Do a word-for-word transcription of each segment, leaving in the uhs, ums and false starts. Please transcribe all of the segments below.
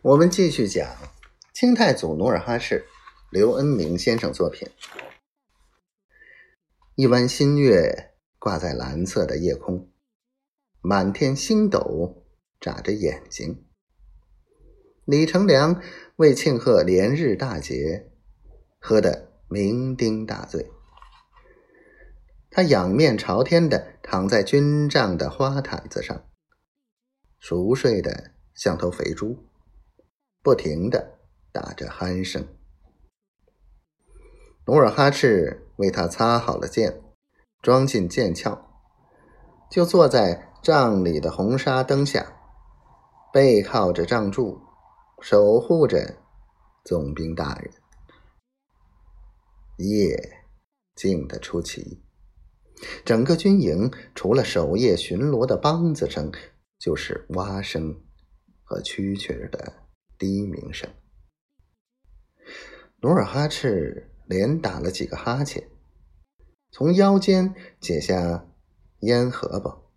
我们继续讲清太祖努尔哈赤，刘恩明先生作品。一弯新月挂在蓝色的夜空，满天星斗眨着眼睛。李成梁为庆贺连日大捷，喝得酩酊大醉。他仰面朝天的躺在军帐的花毯子上，熟睡的像头肥猪，不停的打着鼾声。努尔哈赤为他擦好了剑，装进剑鞘，就坐在帐里的红纱灯下，背靠着帐柱，守护着总兵大人。夜静得出奇，整个军营除了守夜巡逻的梆子声，就是蛙声和蛐蛐的低鸣声。努尔哈赤连打了几个哈欠，从腰间解下烟荷包，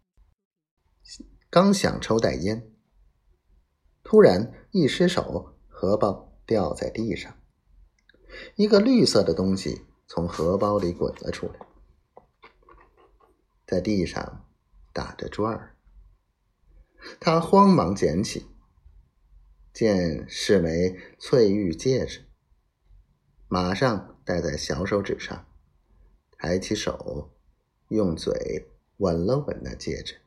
刚想抽袋烟，突然一失手，荷包掉在地上，一个绿色的东西从荷包里滚了出来，在地上打着转儿。他慌忙捡起，见是枚翠玉戒指，马上戴在小手指上，抬起手用嘴吻了吻那戒指。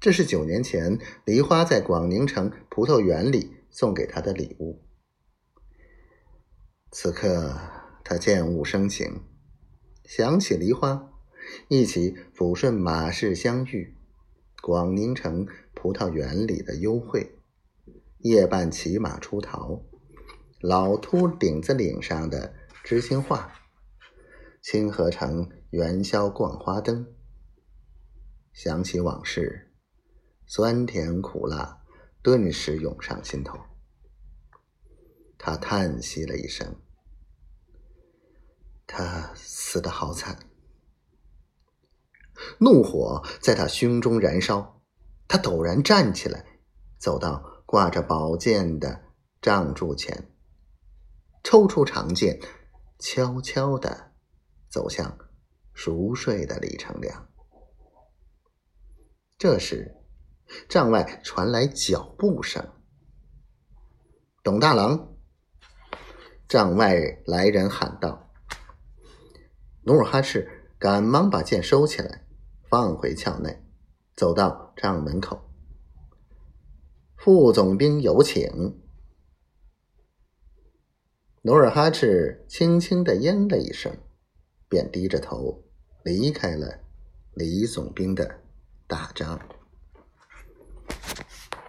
这是九年前梨花在广宁城葡萄园里送给他的礼物。此刻他见物生情，想起梨花一起抚顺马氏相遇，广宁城葡萄园里的幽会，夜半骑马出逃，老秃顶子岭上的知心话，清河城元宵逛花灯，想起往事，酸甜苦辣顿时涌上心头。他叹息了一声，他死得好惨。怒火在他胸中燃烧，他陡然站起来，走到挂着宝剑的帐柱前，抽出长剑，悄悄地走向熟睡的李成梁。这时帐外传来脚步声，董大郎！帐外来人喊道。努尔哈赤赶忙把剑收起来，放回鞘内，走到帐门口。副总兵有请。努尔哈赤轻轻地应了一声，便低着头离开了李总兵的大帐。